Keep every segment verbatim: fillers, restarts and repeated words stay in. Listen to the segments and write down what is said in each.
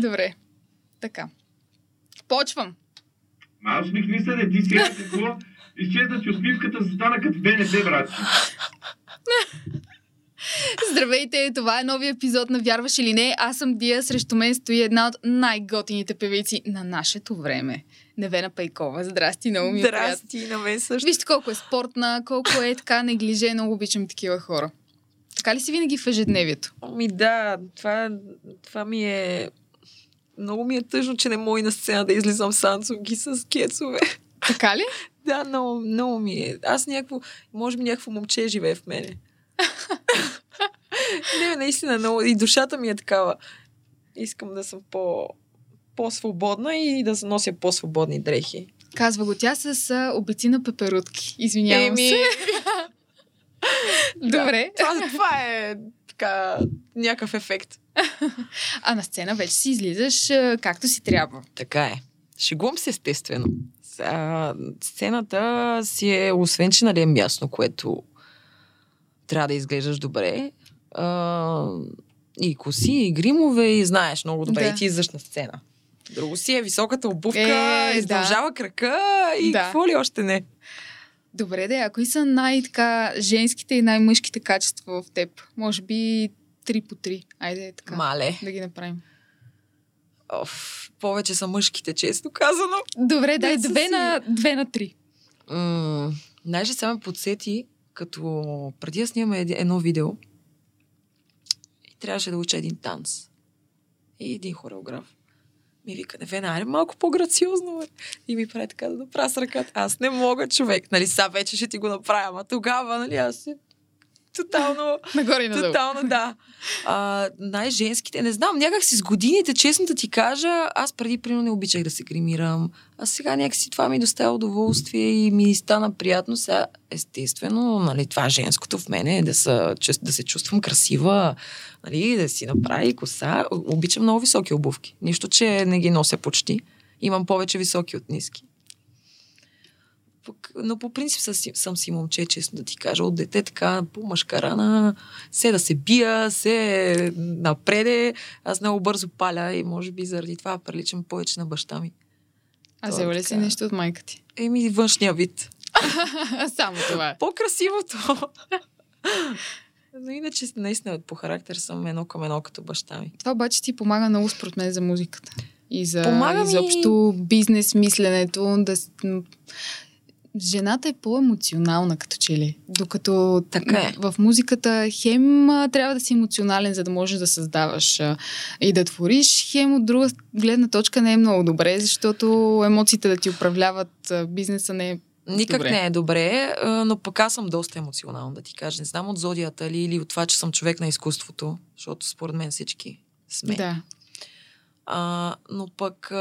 Добре, така. Почвам. Аз бих мисля, да ти сега какво изчезна си усмивката, застана като БНТ, брат. Здравейте, това е новия епизод на Вярваш или не. Аз съм Дия, срещу мен стои една от най-готините певици на нашето време. Невена Пейкова. Здрасти, много ми е приятно. Здрасти, на мен също. Вижте колко е спортна, колко е така неглиже, много обичам такива хора. Така ли си винаги в ежедневието? Ми да, това, това ми е... Много ми е тъжно, че не мога и на сцена да излизам сансунки с кецове. Така ли? Да, много, много ми е. Аз някакво... Може би някакво момче живее в мене. Не, наистина, много. И душата ми е такава. Искам да съм по... по-свободна и да нося по-свободни дрехи. Казва го тя с обици на пеперутки. Извинявам Еми... се. Добре. Да, това, това е така някакъв ефект. А на сцена вече си излизаш както си трябва. Така е. Шегувам се, естествено. А, сцената си е, освен че нали е място, което трябва да изглеждаш добре, а, и коси, и гримове, и знаеш много добре, да. И ти излизаш на сцена. Друго си е високата обувка, е, издължава да. Крака и да. Какво ли още не. Добре, да, а кои са най-така женските и най-мъжките качества в теб? Може би три по три. Айде така. Мале. Да ги направим. Оф, повече са мъжките, честно казано. Добре, дай да, две, на, две на три. М- Най-же сега подсети, като преди да снимаме едно видео и трябваше да уча един танц. И един хореограф ми вика, Невена, аре малко по-грациозно, бе. И ми прави така да направя с ръката. Аз не мога, човек. Нали, сега вече ще ти го направя, ама тогава, нали, аз си тотално... Нагоре и надолу. Тотално, да. А, най-женските, не знам, някак си с годините, честно да ти кажа, аз преди, примерно, не обичах да се гримирам. А сега някакси това ми доставя удоволствие и ми стана приятно. Сега, естествено, нали, това женското в мене е да, са, да се чувствам красива, нали, да си направи коса. Обичам много високи обувки. Нищо, че не ги нося почти. Имам повече високи от ниски. Но по принцип съм си момче, честно да ти кажа. От дете така по-мъжка рана, се да се бия, се напреде. Аз много бързо паля и може би заради това приличам повече на баща ми. А взела ли си нещо от майка ти? Еми външния вид. Само това е. По-красивото. Но иначе наистина по характер съм едно към едно като баща ми. Това обаче ти помага много според мен за музиката. И за ми... изобщо бизнес мисленето. Да... Жената е по-емоционална, като че ли. Докато така, в музиката хем трябва да си емоционален, за да можеш да създаваш и да твориш. Хем от друга гледна точка не е много добре, защото емоциите да ти управляват бизнеса не е Никак добре. Не е добре, но пък аз съм доста емоционална, да ти кажа. Не знам от зодията ли или от това, че съм човек на изкуството, защото според мен всички сме. Да. А, но пък...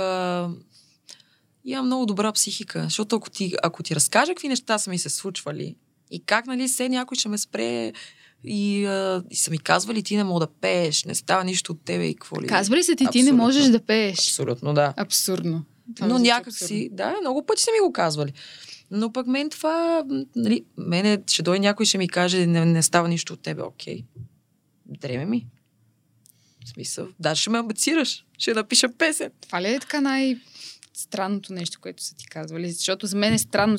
Имам много добра психика, защото ако ти, ако ти разкажа какви неща са ми се случвали и как, нали, се някой ще ме спре и, а, и са ми казвали, ти не мога да пееш, не става нищо от тебе и какво ли. Казвали са ти, абсолютно. Ти не можеш да пееш. Абсолютно, да. Абсурдно. Това но някак абсурдно. Си, да, много пъти са ми го казвали. Но пък мен това, нали, мене ще дойде някой ще ми каже, не, не става нищо от тебе, окей. Дреме ми. В смисъл, даже ще ме амбицираш, ще напиша песен. Това ли е така най... странното нещо, което са ти казвали. Защото за мен е странно.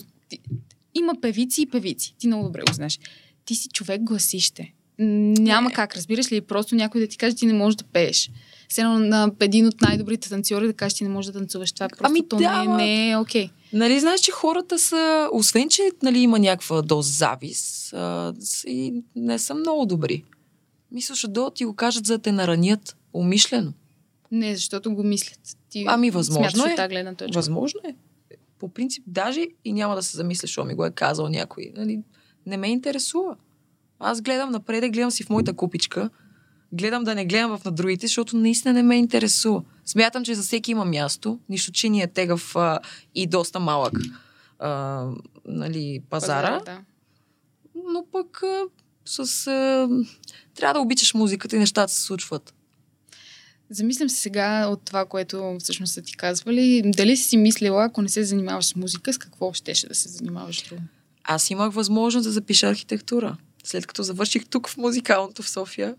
Има певици и певици. Ти много добре го знаеш. Ти си човек гласище. Няма не. Как, разбираш ли? Просто някой да ти каже, ти не можеш да пееш. Седно на един от най-добрите танцори да каже, ти не можеш да танцуваш. Това просто ами, то да, не, не е окей. Okay. Нали, знаеш, че хората са, освен, че нали, има някаква доза завис, а, и не са много добри. Мисля, ще да ти го кажат, за да те наранят умишлено. Не, защото го мислят. Ти ами, възможно смяташ, е. Гледна точка. Възможно е. По принцип, даже и няма да се замисля, що ми го е казал някой. Нали, не ме интересува. Аз гледам напред, гледам си в моята купичка, гледам да не гледам в на другите, защото наистина не ме интересува. Смятам, че за всеки има място, нищо, че ни е тегъв а, и доста малък а, нали, пазара. Пазара да. Но пък а, с... А, трябва да обичаш музиката и нещата се случват. Замислям се сега от това, което всъщност са ти казвали. Дали си мислила, ако не се занимаваш с музика, с какво щеше да се занимаваш друго? Аз имах възможност да запиша архитектура. След като завърших тук в музикалното в София.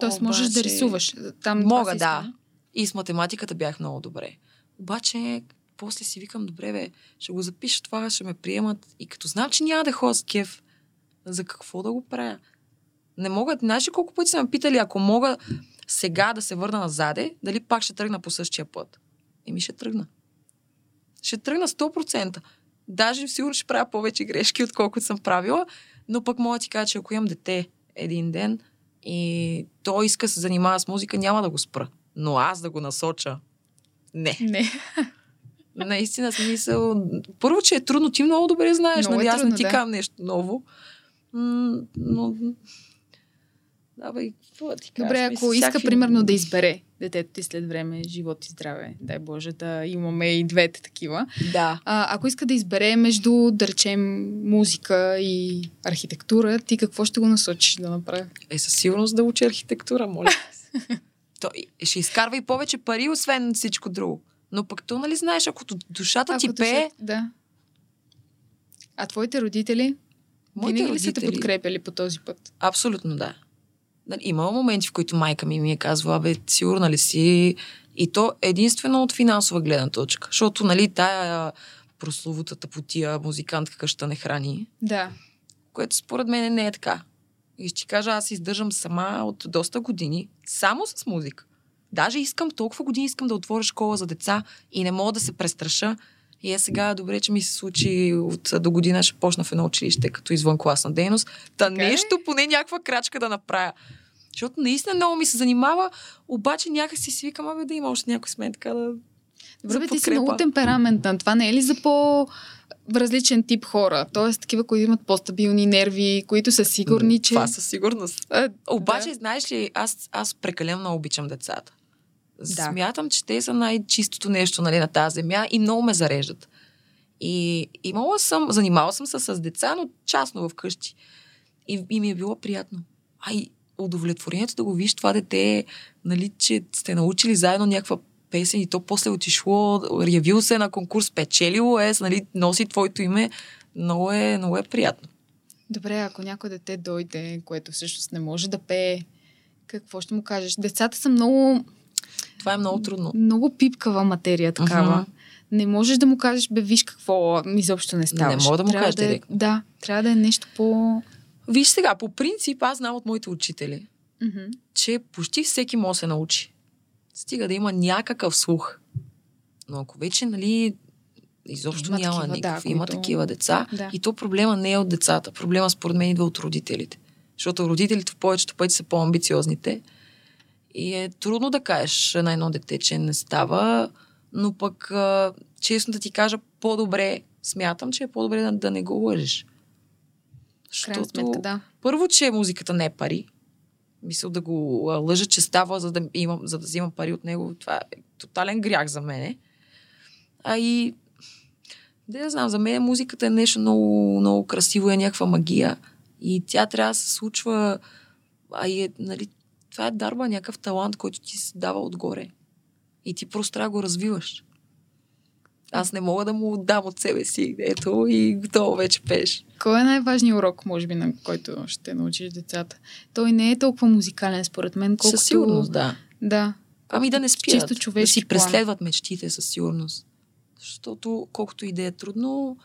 Тоест Обаче... можеш да рисуваш? Там мога, да. И с математиката бях много добре. Обаче, после си викам, добре бе, ще го запиша това, ще ме приемат. И като знам, че няма да ходя с кеф, за какво да го правя? Не мога, знаеш ли колко пъти са ме питали, ако мога сега да се върна назаде, дали пак ще тръгна по същия път? Еми ще тръгна. Ще тръгна сто процента. Даже сигурно ще правя повече грешки, отколкото съм правила, но пък мога да ти кажа, че ако имам дете един ден и той иска да се занимава с музика, няма да го спра. Но аз да го насоча? Не. Не. Наистина смисъл. Първо, че е трудно. Ти много добре знаеш. Много надявам, е трудно, ти да. Кам нещо ново. М- но... Да, бе, какво ти кажа? Добре, ако мисля, иска, примерно, да избере детето ти след време, живот и здраве, дай Боже, да имаме и двете такива. Да. А, ако иска да избере между, да речем, музика и архитектура, ти какво ще го насочиш да направи? Е, със сигурност да учи архитектура, моля. Той ще изкарва и повече пари, освен всичко друго. Но пък то, нали знаеш, ако душата ако ти душата, пее... Да. А твоите родители? Моите винаги родители... ли са те подкрепяли по този път? Абсолютно да. Има моменти, в които майка ми ми е казва, бе, сигурна ли си? И то единствено от финансова гледна точка. Защото, нали, тая прословутата потия музикантка къща не храни. Да. Което според мен не е така. И ще кажа, аз издържам сама от доста години. Само с музика. Даже искам, толкова години искам да отворя школа за деца и не мога да се престраша. И е сега добре, че ми се случи от до година ще почна в едно училище като извънкласна дейност. Та okay. нещо, поне някаква крачка да направя. Защото наистина много ми се занимава, обаче някак си си викам, абе да има още някой с мен така да... Добре, ти си много темпераментна. Това не е ли за по-различен тип хора? Тоест такива, които имат по-стабилни нерви, които са сигурни, че... Това със сигурност. А, обаче, да. Знаеш ли, аз, аз прекалено много обичам децата. Да. Смятам, че те са най-чистото нещо, нали, на тази земя и много ме зареждат. И имала съм, занимавала съм се с деца, но частно вкъщи. И, и ми е било приятно. Ай, удовлетворението да го виж това дете, нали, че сте научили заедно някаква песен и то после отишло, явило се на конкурс, печелило е, нали, носи твоето име, много е, много е приятно. Добре, ако някой дете дойде, което всъщност не може да пее, какво ще му кажеш? Децата са много... Това е много трудно. Много пипкава материя такава. Uh-huh. Не можеш да му кажеш, бе, виж какво изобщо не ставаш. Не мога да му трябва кажеш да е, директно. Да, трябва да е нещо по... Виж сега, по принцип, аз знам от моите учители, uh-huh. че почти всеки може да се научи. Стига да има някакъв слух. Но ако вече, нали, изобщо има няма такива, никакъв, да, има които... такива деца, да. И то проблема не е от децата. Проблема според мен идва от родителите. Защото родителите в повечето пъти са по-амбициозните. И е трудно да кажеш на едно дете, че не става, но пък, честно да ти кажа, по-добре, смятам, че е по-добре да, да не го лъжиш. Крайна сметка, да. Първо, че музиката не е пари. Мисля да го лъжа, че става, за да, имам, за да взимам пари от него. Това е тотален грях за мене. А и, да я знам, за мен музиката е нещо много, много красиво, е някаква магия. И тя трябва да се случва, а и е, нали, това е дарба, някакъв талант, който ти се дава отгоре. И ти просто трябва да го развиваш. Аз не мога да му дам от себе си. Ето и готово вече пееш. Кой е най-важният урок, може би, на който ще научиш децата? Той не е толкова музикален, според мен, колкото... Със сигурност, да. Да. Ами да не спират. Чисто да си преследват мечтите, със сигурност. Защото, колкото и да е трудно,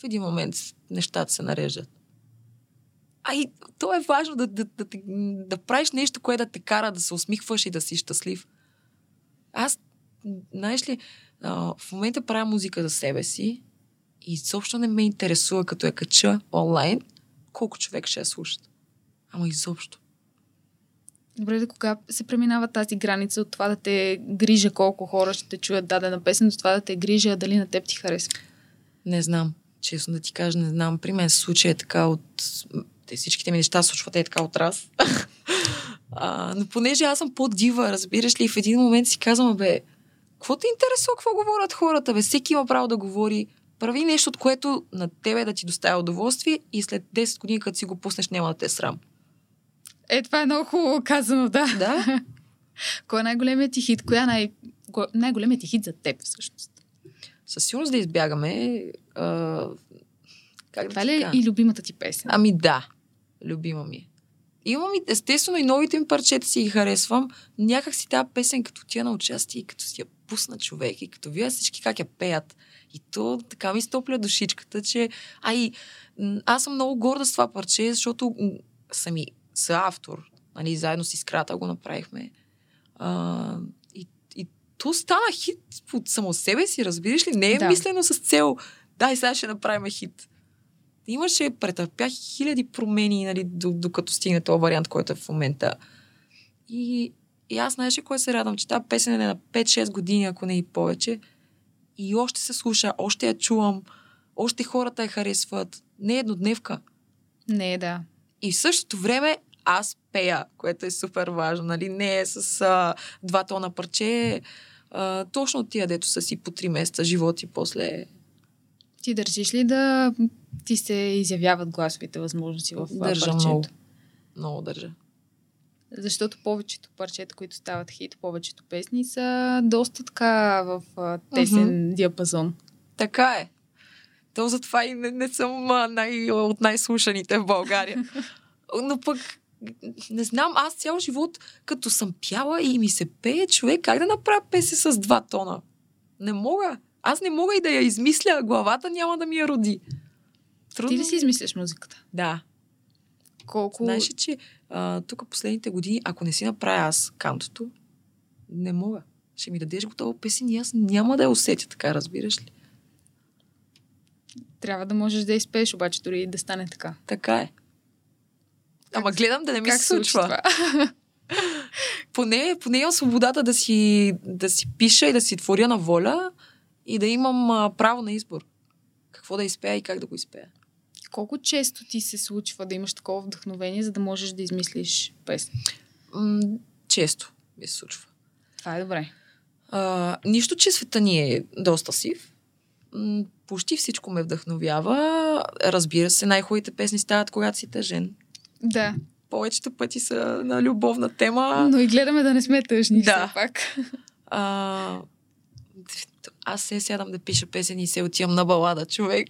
в един момент нещата се нареждат. А и то е важно да, да, да, да, да правиш нещо, което да те кара да се усмихваш и да си щастлив. Аз, знаеш ли, а, в момента правя музика за себе си и изобщо не ме интересува, като я кача онлайн, колко човек ще я слушат. Ама изобщо. Добре, да кога се преминава тази граница от това да те грижа колко хора ще те чуят дадена песен, до това да те грижа дали на теб ти харесва? Не знам. Честно да ти кажа, не знам. При мен случай е така от... Те всичките ми неща случват е така от раз. а, но понеже аз съм по-дива, разбираш ли, в един момент си казвам, бе, какво те интересува, какво говорят хората, бе, всеки има право да говори, прави нещо, от което на тебе да ти доставя удоволствие и след десет години, като си го пуснеш, няма да те срам. Е, това е много хубаво казано, да. Да? Кой е най-големият ти хит? Коя е най- най-големият ти хит за теб, всъщност? Със сигурност да избягаме... А... Как това да ли е и любимата ти песен? Ами да. Любима ми. Имам и естествено и новите им парчета си ги харесвам, но някак си тази песен като тя на участие и като си я пусна човек и като вие всички как я пеят. И то така ми стопля душичката, че ай, аз съм много горда с това парче, защото сами са автор, нали, заедно с Искрата го направихме. А, и, и то стана хит от само себе си, разбираш ли? Не е да. мислено с цел, дай сега ще направим хит. Имаше, претърпях хиляди промени, нали, докато стигне този вариант, който е в момента. И, и аз знаеш ли кой се радвам, че тази песен е на пет-шест години, ако не и повече. И още се слуша, още я чувам, още хората я харесват. Не е еднодневка. Не, да. И в същото време аз пея, което е супер важно. Нали? Не е с а, два тона парче. А, точно тия, дето са си по три месеца живот и после... Ти държиш ли да ти се изявяват гласовите възможности в държа парчето? Много, много държа. Защото повечето парчета, които стават хит, повечето песни са доста така в тесен mm-hmm. диапазон. Така е. То затова и не, не съм най- от най-слушаните в България. Но пък, не знам, аз цял живот, като съм пяла и ми се пее човек, как да направя песен с два тона? Не мога. Аз не мога и да я измисля, главата няма да ми я роди. Трудно. Ти ли си измисляш музиката? Да. Колко... Знаеш ли, че а, тук последните години, ако не си направя аз кантото, не мога. Ще ми дадеш готова песен и аз няма да я усетя така, разбираш ли? Трябва да можеш да изпееш, обаче дори и да стане така. Така е. Как... Ама гледам да не ми се случва. поне, поне имам свободата да си, да си пиша и да си творя на воля и да имам а, право на избор. Какво да изпея и как да го изпея. Колко често ти се случва да имаш такова вдъхновение, за да можеш да измислиш песен? М- често ми се случва. Това е добре. А, нищо, че света ни е доста сив. М- почти всичко ме вдъхновява. Разбира се, най-хубавите песни стават, когато си тъжен. Да. Повечето пъти са на любовна тема. Но и гледаме да не сме тъжни. Да. Все пак. А- Аз се сядам да пиша песен и се отивам на балада, човек.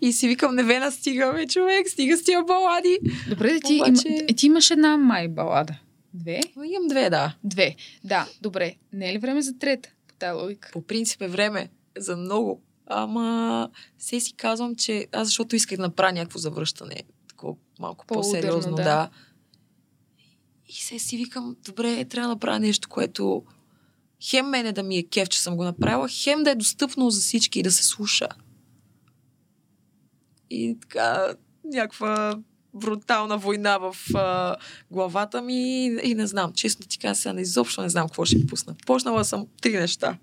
И си викам, Невена, стигаме, човек, стига с тия балади. Добре, да ти, обаче... има, ти имаш една май балада. Две? Имам две, да. Две, да. Добре. Не е ли време за трета, по тая логика? По принцип е време за много. Ама се си казвам, че аз защото исках да направя някакво завръщане. Такова малко по-сериозно, да. да. И се си викам, добре, трябва да направя нещо, което... Хем мене да ми е кеф, че съм го направила, хем да е достъпно за всички и да се слуша. И така, някаква брутална война в а, главата ми и не знам. Честно ти кажа сега, изобщо не знам какво ще пусна. Почнала съм три неща.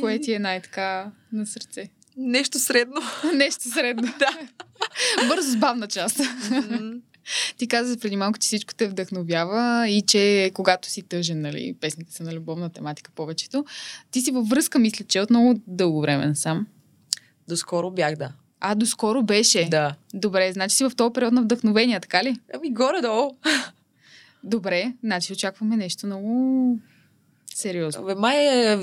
Кое и... ти е най-така на сърце? Нещо средно. Нещо средно. Да. Бързо с бавна част. Mm-hmm. Ти каза преди малко, че всичко те вдъхновява и че когато си тъжен, нали, песните са на любовна тематика повечето. Ти си във връзка, мисля, че от много дълго време сам. Доскоро бях, да. А, доскоро беше? Да. Добре, значи си в този период на вдъхновение, така ли? Ами горе-долу. Добре, значи очакваме нещо много сериозно. Абе, май е...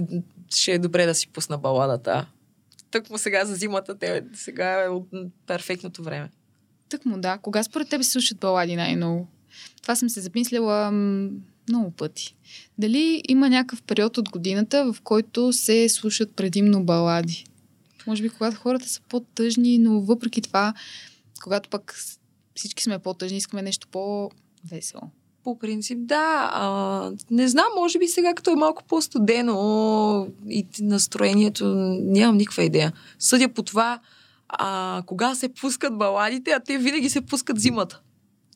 ще е добре да си пусна баладата. Тъкмо сега за зимата, те, сега е от перфектното време. Тъкмо, да. Кога според тебе се слушат балади най-много? Това съм се замислила м- много пъти. Дали има някакъв период от годината, в който се слушат предимно балади? Може би когато хората са по-тъжни, но въпреки това, когато пък всички сме по-тъжни, искаме нещо по-весело. По принцип, да. А, не знам, може би сега, като е малко по-студено и настроението, нямам никаква идея. Съдя по това, а кога се пускат баладите, а те винаги се пускат зимата.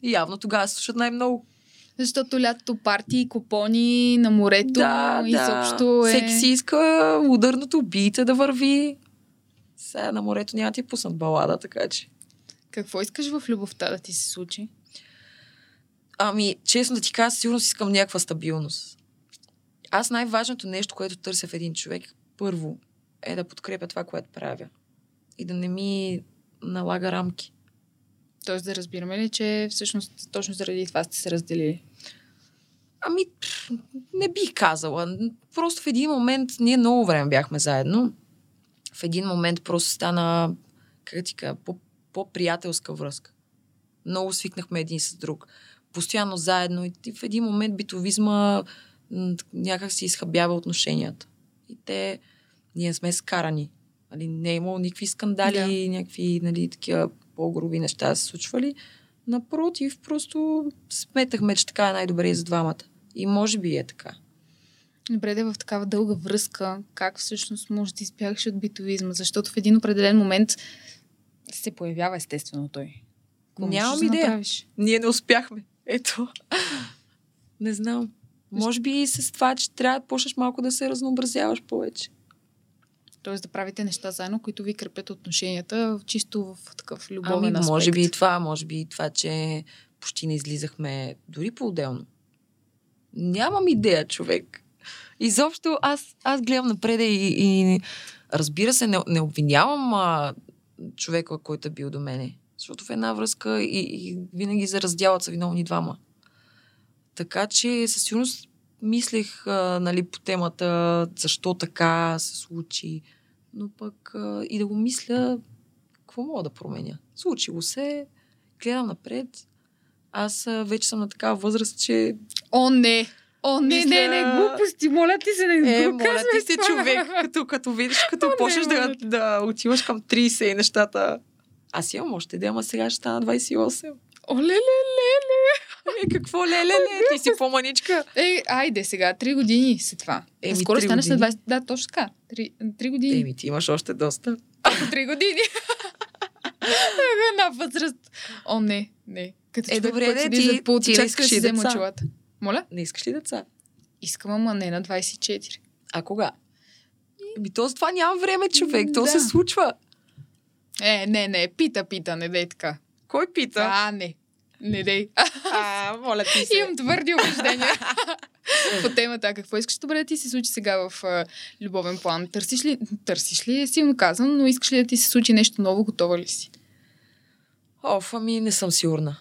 И явно тогава се слушат най-много. Защото лятото парти, купони на морето, да, изобщо да. Е... Всеки си иска ударното бийце да върви. Сега на морето няма ти пуснат балада, така че... Какво искаш в любовта да ти се случи? Ами, честно да ти кажа, сигурно си искам някаква стабилност. Аз най-важното нещо, което търся в един човек, първо, е да подкрепя това, което правя. И да не ми налага рамки. Тоест да разбираме ли, че всъщност точно заради това сте се разделили? Ами, не бих казала. Просто в един момент, ние много време бяхме заедно. В един момент просто стана, как ти кажа, по-приятелска връзка. Много свикнахме един с друг. постоянно заедно и в един момент битовизма някак си изхабява отношенията. И те, ние сме скарани. Нали, не е имало никакви скандали, да. някакви нали, такива по-груби неща се случвали. Напротив, просто сметахме, че така е най-добре за двамата. И може би е така. Добре да е в такава дълга връзка, как всъщност може да избягаш от битовизма, защото в един определен момент се появява естествено той. Какво Нямам идея. Да направиш? Ние не успяхме. Ето. Не знам. Може би и с това, че трябва да почнеш малко да се разнообразяваш повече. Тоест да правите неща заедно, които ви крепят отношенията, чисто в такъв любовен ами, аспект. Може би и това, може би и това, че почти не излизахме дори по-отделно. Нямам идея, човек. Изобщо аз, аз гледам напреде и, и разбира се, не, не обвинявам а, човека, който е бил до мене. Защото в една връзка и, и винаги за раздялът са виновни двама. Така че със сигурност мислех а, нали, по темата защо така се случи. Но пък а, и да го мисля, какво мога да променя? Случило се, гледам напред. Аз а, вече съм на такава възраст, че... О, не! О, не, мисля... не, не, глупости, моля ти се, не го е, моля ти се, човек, като, като видиш, като почнеш да, да отиваш към трийсет и нещата. Аз имам още да, ама сега ще стана двайсет и осем. О, леле, леле. Е, какво леле, леле, ти си по-маничка. Е, айде сега, три години си това. Е, скоро станеш на двайсет, да, точно така, три години. Еми, ти имаш още доста. Ако три години. Една възраст. О, не, не. Като човек, който седи за да си взема очилата. Моля? Не искаш ли деца? Искам, ама не на двайсет и четири. А кога? Еми, то с това няма време, човек. То да. се случва. Е, не, не. Пита, пита. Не дей така. Кой пита? А, не. Не дей. А, моля ти се. Имам твърди убеждения. По темата, какво искаш? Добре, да ти се случи сега в а, любовен план. Търсиш ли? Търсиш ли? Силно казано, но искаш ли да ти се случи нещо ново? Готова ли си? Оф, ами не съм сигурна.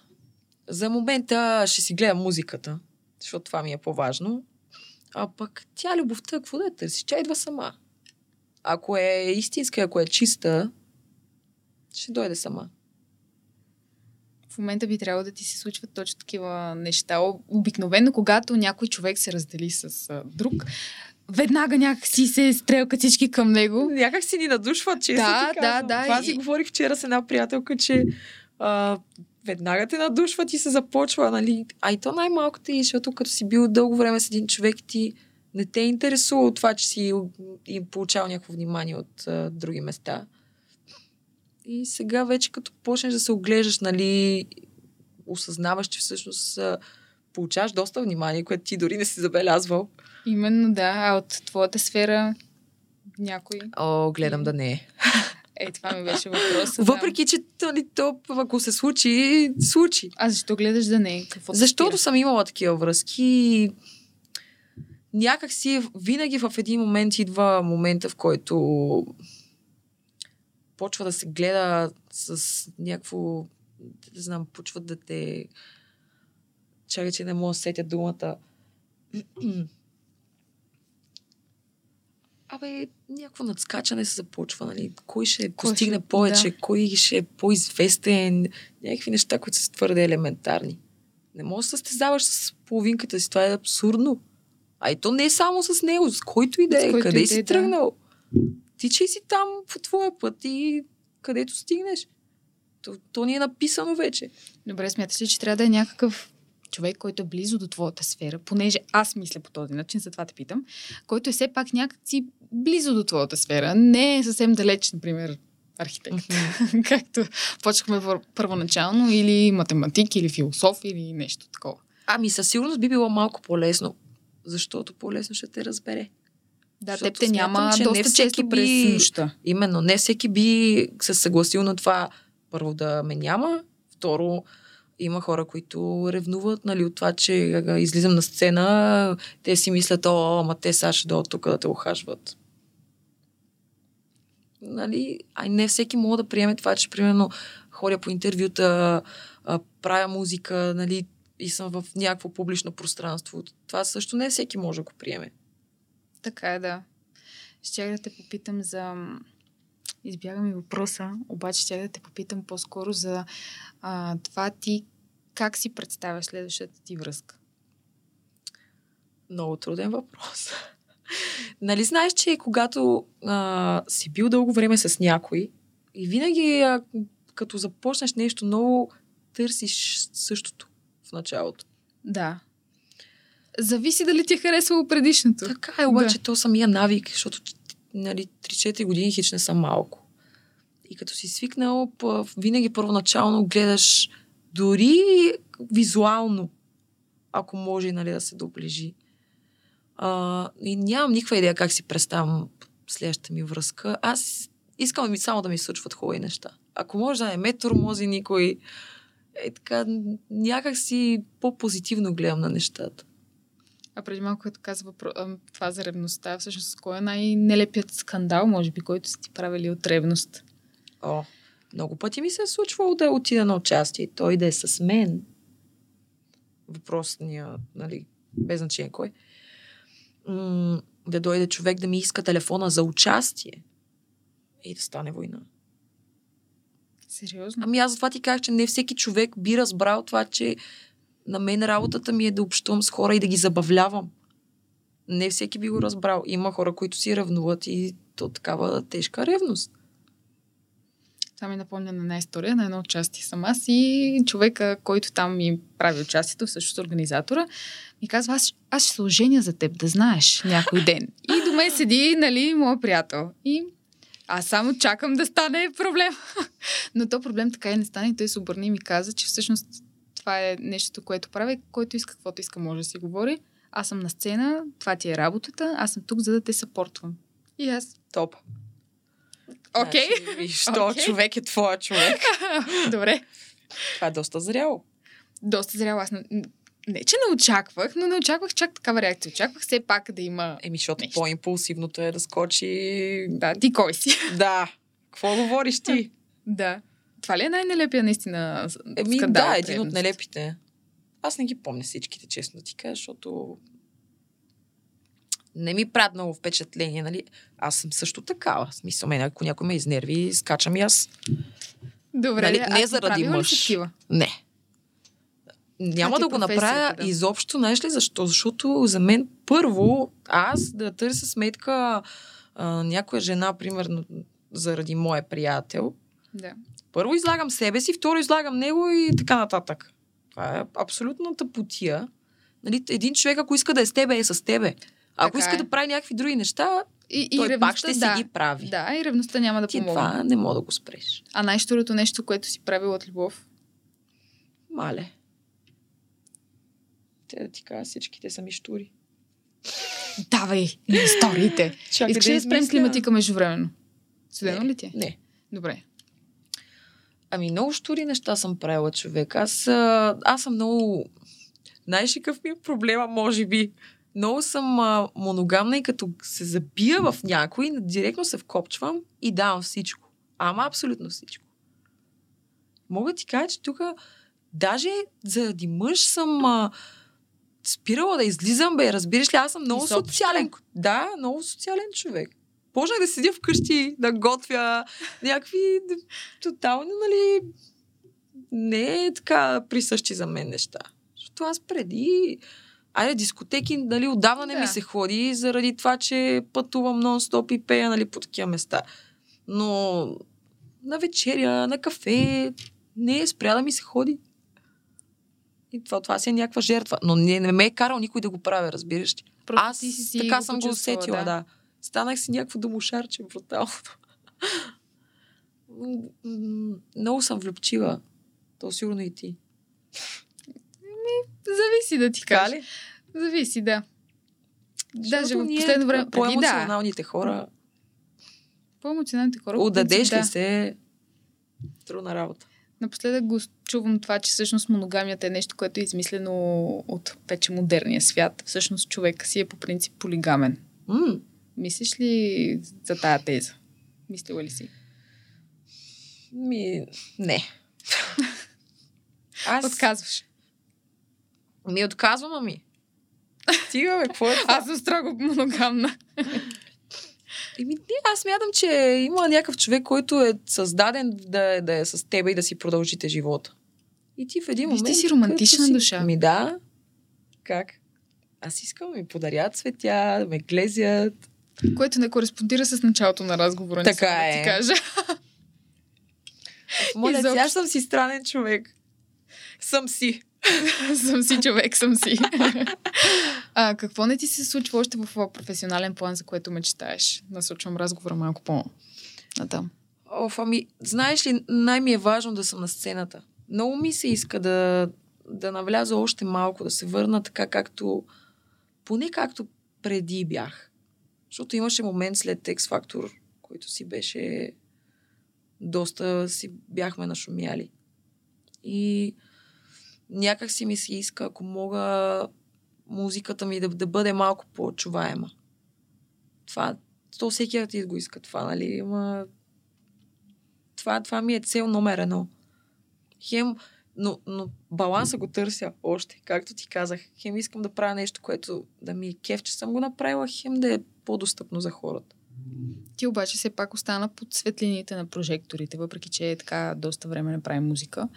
За момента ще си гледам музиката. Защото това ми е по-важно. А пък тя любовта, какво да я търсиш? Тя идва сама. Ако е истинска, ако е чиста, ще дойде сама. В момента би трябвало да ти се случват точно такива неща. Обикновено, когато някой човек се раздели с друг, веднага някак си се стрелка всички към него. Някак си ни надушват, често да, ти казвам. Да, да, това и... си говорих вчера с една приятелка, че... А... веднага те надушват и се започва, нали? А и то най-малкото е, защото като си бил дълго време с един човек, ти не те е интересува това, че си им получавал някакво внимание от а, други места. И сега вече като почнеш да се оглеждаш, нали, осъзнаваш, че всъщност а, получаваш доста внимание, което ти дори не си забелязвал. Именно, да. А от твоята сфера някой... О, гледам да не е. Ей, това ми беше въпросът. Въпреки, да. че то, то, ако се случи, случи. А защо гледаш да не? Какво Защото да съм имала такива връзки. Някак си винаги в един момент идва момента, в който почва да се гледа с някакво... Не знам, почват да те... Чакай, че не мога да сетя думата. Абе, някакво надскачане се започва, нали? Кой ще кой постигне ще, повече, да. кой ще е по-известен, някакви неща, които са твърде елементарни. Не можеш да състезаваш с половинката си, това е абсурдно. А и то не е само с него, с който и да е, къде и си да. тръгнал. Ти че си там по твоя път и където стигнеш. То, то ни е написано вече. Добре, смяташ ли, че трябва да е някакъв човек, който е близо до твоята сфера, понеже аз мисля по този начин, за това те питам, който е все пак някакси близо до твоята сфера, не е съвсем далеч, например, архитект, mm-hmm. както почнахме първоначално, или математик, или философ, или нещо такова. Ами със сигурност би било малко по-лесно, защото по-лесно ще те разбере. Да, теб те няма доста често през нощта. Именно, не всеки би се съгласил на това, първо да ме няма, второ има хора, които ревнуват, нали, от това, че излизам на сцена, те си мислят, о, ама те сега ще дойдат тук да те ухажват. Нали, а не всеки мога да приеме това, че, примерно, ходя по интервюта, правя музика, нали, и съм в някакво публично пространство. Това също не всеки може да го приеме. Така е, да. Ще да те попитам за... Избягам и въпроса, обаче ще да те попитам по-скоро за а, това ти Как си представяш следващата ти връзка? Много труден въпрос. Нали знаеш, че когато а, си бил дълго време с някой и винаги а, като започнеш нещо ново, търсиш същото в началото. Да. Зависи дали ти е харесало предишното. Така е, обаче да. То самия навик, защото нали, три-четири години хич не са малко. И като си свикнал, винаги първоначално гледаш дори визуално, ако може нали, да се доближи. А, и нямам никаква идея как си представям следващата ми връзка. Аз искам само да ми случват хубави неща. Ако може да не ме тормози никой, е така, някак си по-позитивно гледам на нещата. А преди малко, като каза въпро... това за ревността, всъщност кой е най-нелепият скандал, може би, който сте ти правили от ревност? О, много пъти ми се е случвало да отида на участие. Той да е с мен. Въпросния, нали, без значение кой. М- да дойде човек да ми иска телефона за участие и да стане война. Сериозно? Ами аз затова ти казах, че не всеки човек би разбрал това, че на мен работата ми е да общувам с хора и да ги забавлявам. Не всеки би го разбрал. Има хора, които си ревнуват и то такава тежка ревност. Това ми напомня на една история, на едно участие съм аз и човека, който там ми прави участието, всъщност организатора, ми казва, аз, аз ще се оженя за теб, да знаеш някой ден. И до мен седи, нали, моя приятел. И аз само чакам да стане проблем. Но то проблем така и не стане. И той се обърна и ми каза, че всъщност това е нещото, което прави. Който иска, каквото иска, може да си говори. Аз съм на сцена, това ти е работата, аз съм тук, за да те съпортвам. И аз топ. Окей. Okay. И що okay. Човек е твоя човек. Добре. Това е доста зряло. Доста зряло. Аз не, не, че не очаквах, но не очаквах чак такава реакция. Очаквах все пак да има Еми, защото нещо. По-импулсивното е да скочи... Да, ти кой си? Да. Какво говориш ти? Да. Това ли е най-нелепия наистина Еми, скандал? Да, един от нелепите. Аз не ги помня всичките, честно да ти кажа, защото не ми правят много впечатление, нали? Аз съм също такава. В смисъл, мен, ако някой ме изнерви, скачам и аз. Добре, нали? Не аз заради мъж. Не. Няма а да го направя да. Изобщо, знаеш ли защо? Защото за мен първо аз да търся сметка а, някоя жена, примерно, заради моя приятел. Да. Първо излагам себе си, второ излагам него и така нататък. Това е абсолютната потия. Нали? Един човек, ако иска да е с тебе, е с тебе. Ако така иска е. Да прави някакви други неща, и, той и пак ще да. Си ги прави. Да, и ревността няма да помогне. Ти това не мога да го спреш. А най-щурото нещо, което си правил от любов? Мале. Те да ти кажа, всичките са ми щури. Давай, историите. Искаш да, да спрем климатика междувременно? Седено ли ти? Не. Добре. Ами много щури неща съм правила, човек. Аз, аз съм много... Знаеш ли какъв ми е проблема, може би... Много съм а, моногамна и като се забия в някой, директно се вкопчвам и давам всичко. Ама абсолютно всичко. Мога ти кажа, че тук даже заради мъж съм а, спирала да излизам, бе, разбираш ли, аз съм много социален. Да, много социален човек. Почнах да седя вкъщи, да готвя някакви тотални, нали, не така присъщи за мен неща. Защото аз преди... Айде, дискотеки, нали, отдавна не да. Ми се ходи, заради това, че пътувам нон-стоп и пея, нали, по такива места. Но на вечеря, на кафе, не, спря да ми се ходи. И това, това си е някаква жертва. Но не, не ме е карал никой да го правя, разбираш ти. Аз си, си така съм го усетила, да. да. Станах си някакво домошарче, брутално. Много съм влюбчива. То сигурно и ти. Зависи да ти кажа. Зависи, да. Защото даже в последно време... По-емоционалните да. Хора... По-емоционалните хора... Удадеш ли да. Се... Трудна работа. Напоследък го чувам това, че всъщност моногамията е нещо, което е измислено от вече модерния свят. Всъщност човек си е по принцип полигамен. М-м. Мислиш ли за тая теза? Мислила ли си? Ми... Не. Аз... Отказваш. Ми отказвам, ами. Стига, бе, какво е това? Аз съм строго моногамна. Еми, не, аз смятам, че има някакъв човек, който е създаден да, да е с теб и да си продължите живота. И ти в един момент... Ти си романтична си... душа. Ми да. Как? Аз искам да ми подарят цветя, да ме глезят. Което не кореспондира с началото на разговора. Така не е. Да ти кажа. Моля, изобщо... аз съм си странен човек. Съм си. съм си човек, съм си. а, какво не ти се случва още в професионален план, за което мечтаеш? Насочвам разговора малко по-натам. Оф, ами, знаеш ли, най-ми е важно да съм на сцената. Много ми се иска да, да навляза още малко, да се върна така както, поне както преди бях. Защото имаше момент след X-Factor, който си беше доста си бяхме нашумяли. И някак си ми се иска, ако мога музиката ми да, да бъде малко по-чуваема. Това, то всеки ти го иска това, нали? Ама... Това, това ми е цел номер едно. Хем, но, но баланса го търся още, както ти казах. Хем искам да правя нещо, което да ми е кеф, че съм го направила, хем да е по-достъпно за хората. Ти обаче все пак остана под светлините на прожекторите, въпреки че е така доста време не прави музика,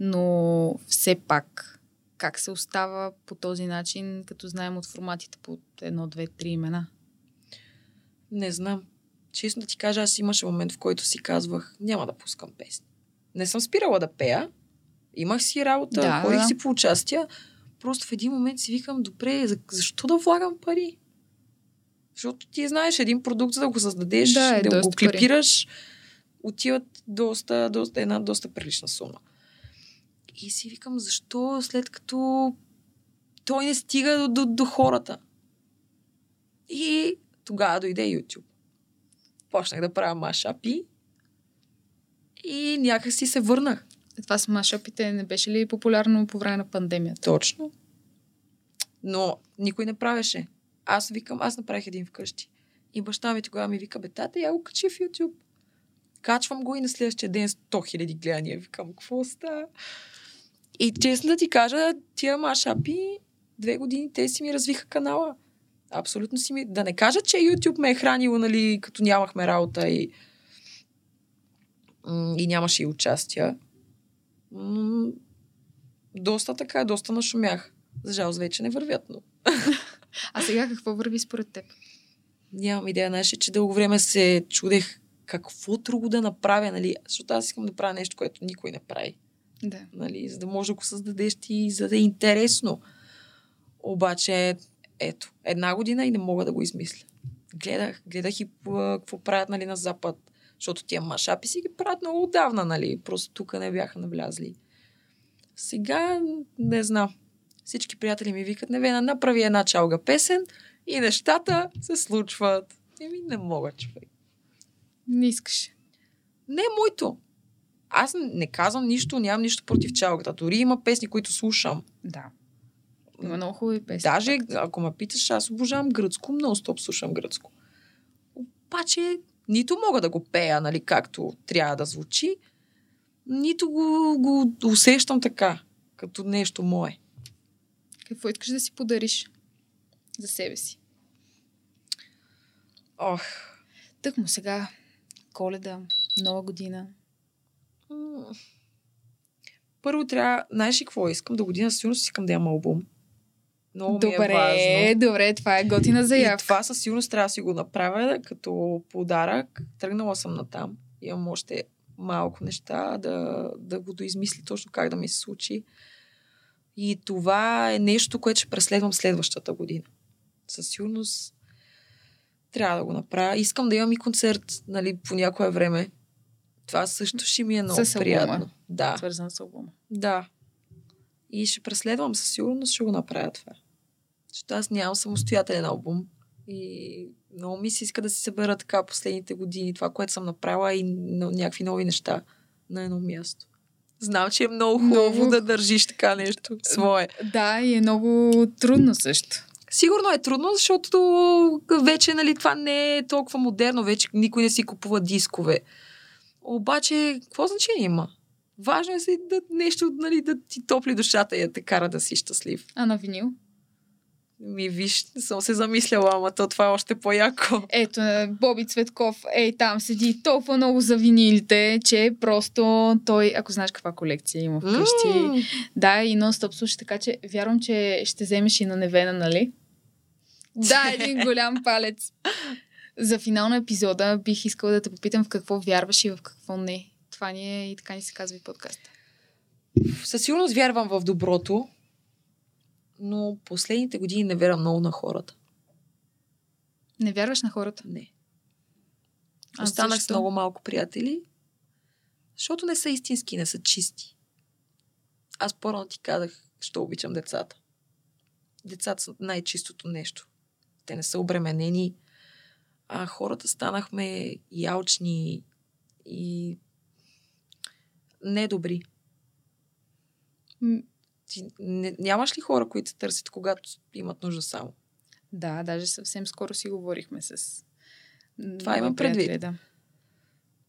но все пак как се остава по този начин, като знаем от форматите под едно, две, три имена? Не знам. Честно да ти кажа, аз имаше момент, в който си казвах, няма да пускам песни. Не съм спирала да пея, имах си работа, да, ходих да. си по участия, просто в един момент си викам, добре, защо да влагам пари? Защото ти знаеш, един продукт, за да го създадеш, да, е да го клипираш, пари. Отиват доста, доста, една доста прилична сума. И си викам, защо след като той не стига до, до, до хората. И тогава дойде YouTube. Почнах да правя машапи и някак си се върнах. Това с машапите не беше ли популярно по време на пандемията? Точно. Но никой не правеше. Аз викам, аз направих един вкъщи. И баща ми тогава ми вика, бе, тата, я го качи в YouTube. Качвам го и на следващия ден сто хиляди гледания. Викам, какво става? И честно да ти кажа, тия машапи, две години те си ми развиха канала. Абсолютно си ми... Да не кажа, че YouTube ме е хранило, нали, като нямахме работа и, и нямаше и участия. Доста така, доста нашумях. За жалост вече не вървят, но... А сега какво върви според теб? Нямам идея, знаеш, че дълго време се чудех какво друго да направя, нали? Защото аз искам да правя нещо, което никой не прави. Да. Нали? За да може да го създадеш ти, за да е интересно. Обаче, ето, една година и не мога да го измисля. Гледах, гледах и какво правят, нали, на Запад, защото тия машапи си ги правят много отдавна, нали? Просто тук не бяха навлязли. Сега не знам. Всички приятели ми викат, Невена, направи една чалга песен и нещата се случват. Еми, не мога, човек. Не искаш. Не е моето. Аз не казвам нищо, нямам нищо против чалгата. Дори има песни, които слушам. Да. Има много хубави песни. Даже, ако ме питаш, аз обожавам гръцко, нон-стоп слушам гръцко. Обаче, нито мога да го пея, нали, както трябва да звучи, нито го, го усещам така, като нещо мое. Какво искаш да си подариш за себе си? Ох. Тъкмо сега, Коледа, Нова година. Първо трябва, знаеш ли какво искам? До година сигурно искам да имам албум. Много ми добре, е важно. Добре, това е готина заявка. И това със сигурност трябва да си го направя като подарък. Тръгнала съм натам. Имам още малко неща да, да го доизмисли точно как да ми се случи. И това е нещо, което ще преследвам следващата година. Със сигурност трябва да го направя. Искам да имам и концерт, нали, по някое време. Това също ще ми е много с приятно. Албума. Да. Свързан с албума. Да. И ще преследвам, със сигурност ще го направя това. Защото аз нямам самостоятелен албум. И много ми се иска да си събера така последните години. Това, което съм направила и някакви нови неща на едно място. Знам, че е много хубаво много... да държиш така нещо свое. Да, и е много трудно също. Сигурно е трудно, защото вече, нали, това не е толкова модерно. Вече никой не си купува дискове. Обаче, какво значение има? Важно е си да нещо, нали, да ти топли душата и да те кара да си щастлив. А на винил? Ми виж, съм се замисляла, ама то това е още по-яко. Ето, Боби Цветков, ей там седи толкова много за винилите, че просто той, ако знаеш каква колекция има вкъщи, mm. да, и нон-стоп слушай, така че вярвам, че ще вземеш и на Невена, нали? Да, един голям палец. За финал на епизода бих искала да те попитам в какво вярваш и в какво не. Това ни е и така ни се казва и подкаста. Със сигурност вярвам в доброто, но последните години не вярвам много на хората. Не вярваш на хората? Не. А останах защо? С много малко приятели, защото не са истински, не са чисти. Аз порано ти казах, що обичам децата. Децата са най-чистото нещо. Те не са обременени, а хората станахме ялчни и недобри. Ти не, нямаш ли хора, които се търсят, когато имат нужда само? Да, даже съвсем скоро си говорихме с... Това имам предвид. Да.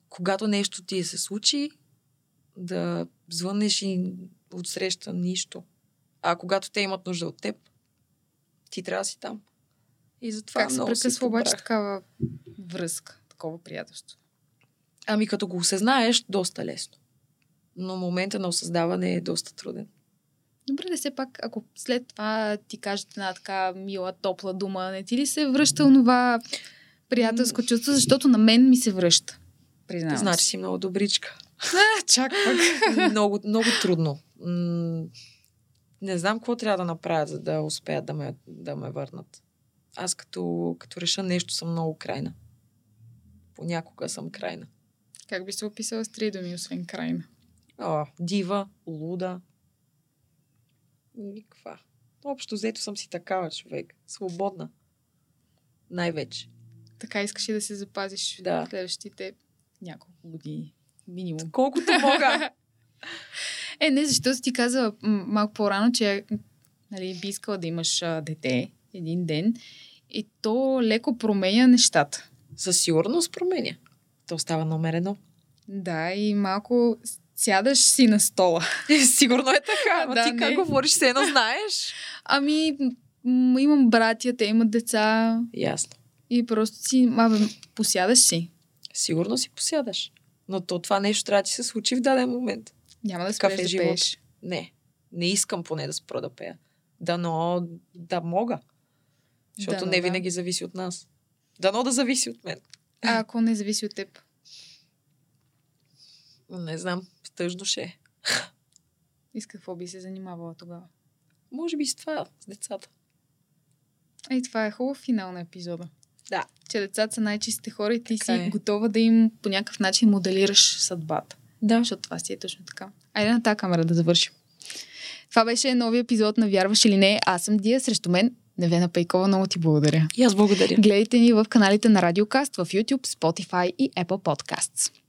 Когато нещо ти се случи, да звънеш и отсреща нищо. А когато те имат нужда от теб, ти трябва да си там. И затова как се прекъсва обаче такава връзка, такова приятелство? Ами като го осъзнаеш, доста лесно. Но момента на осъзнаване е доста труден. Добре, да се пак, ако след това ти кажете една така мила, топла дума, не ти ли се връща онова приятелско чувство, защото на мен ми се връща. Признавам се. Значи си много добричка. А, чак пак. много, много трудно. М- не знам какво трябва да направя, за да успеят да ме, да ме върнат. Аз като, като реша нещо съм много крайна. Понякога съм крайна. Как би се описала с три думи, освен крайна? О, дива, луда. Никаква. Общо взето съм си такава човек. Свободна. Най-вече. Така искаш и да се запазиш да. В следващите няколко години. Минимум. Колкото мога. е, не, защото ти казала малко по-рано, че нали, би искала да имаш а, дете един ден. И то леко променя нещата. Със сигурност променя. То става номер едно. Да, и малко... Сядаш си на стола. Сигурно е така, но да, ти не. Как говориш, се едно знаеш. Ами, м- имам братя, те имат деца. Ясно. И просто си, абе, посядаш си. Сигурно си посядаш. Но то това нещо трябва да ти се случи в даден момент. Няма да спреш да пееш. Не, не искам поне да спра да пея. Дано да мога. Защото да, не да. Винаги зависи от нас. Дано да зависи от мен. А ако не зависи от теб? Не знам, тъжно ще е. И с какво би се занимавала тогава? Може би с това, с децата. Ей, това е хубав финал на епизода. Да. Че децата са най-чистите хора и ти така си е. Готова да им по някакъв начин моделираш съдбата. Да. Защото това си е точно така. Айде на тази камера да завършим. Това беше новия епизод на Вярваш или не? Аз съм Дия, срещу мен Невена Пейкова, много ти благодаря. И аз благодаря. Гледайте ни в каналите на Радиокаст, в YouTube, Spotify и Apple Podcasts.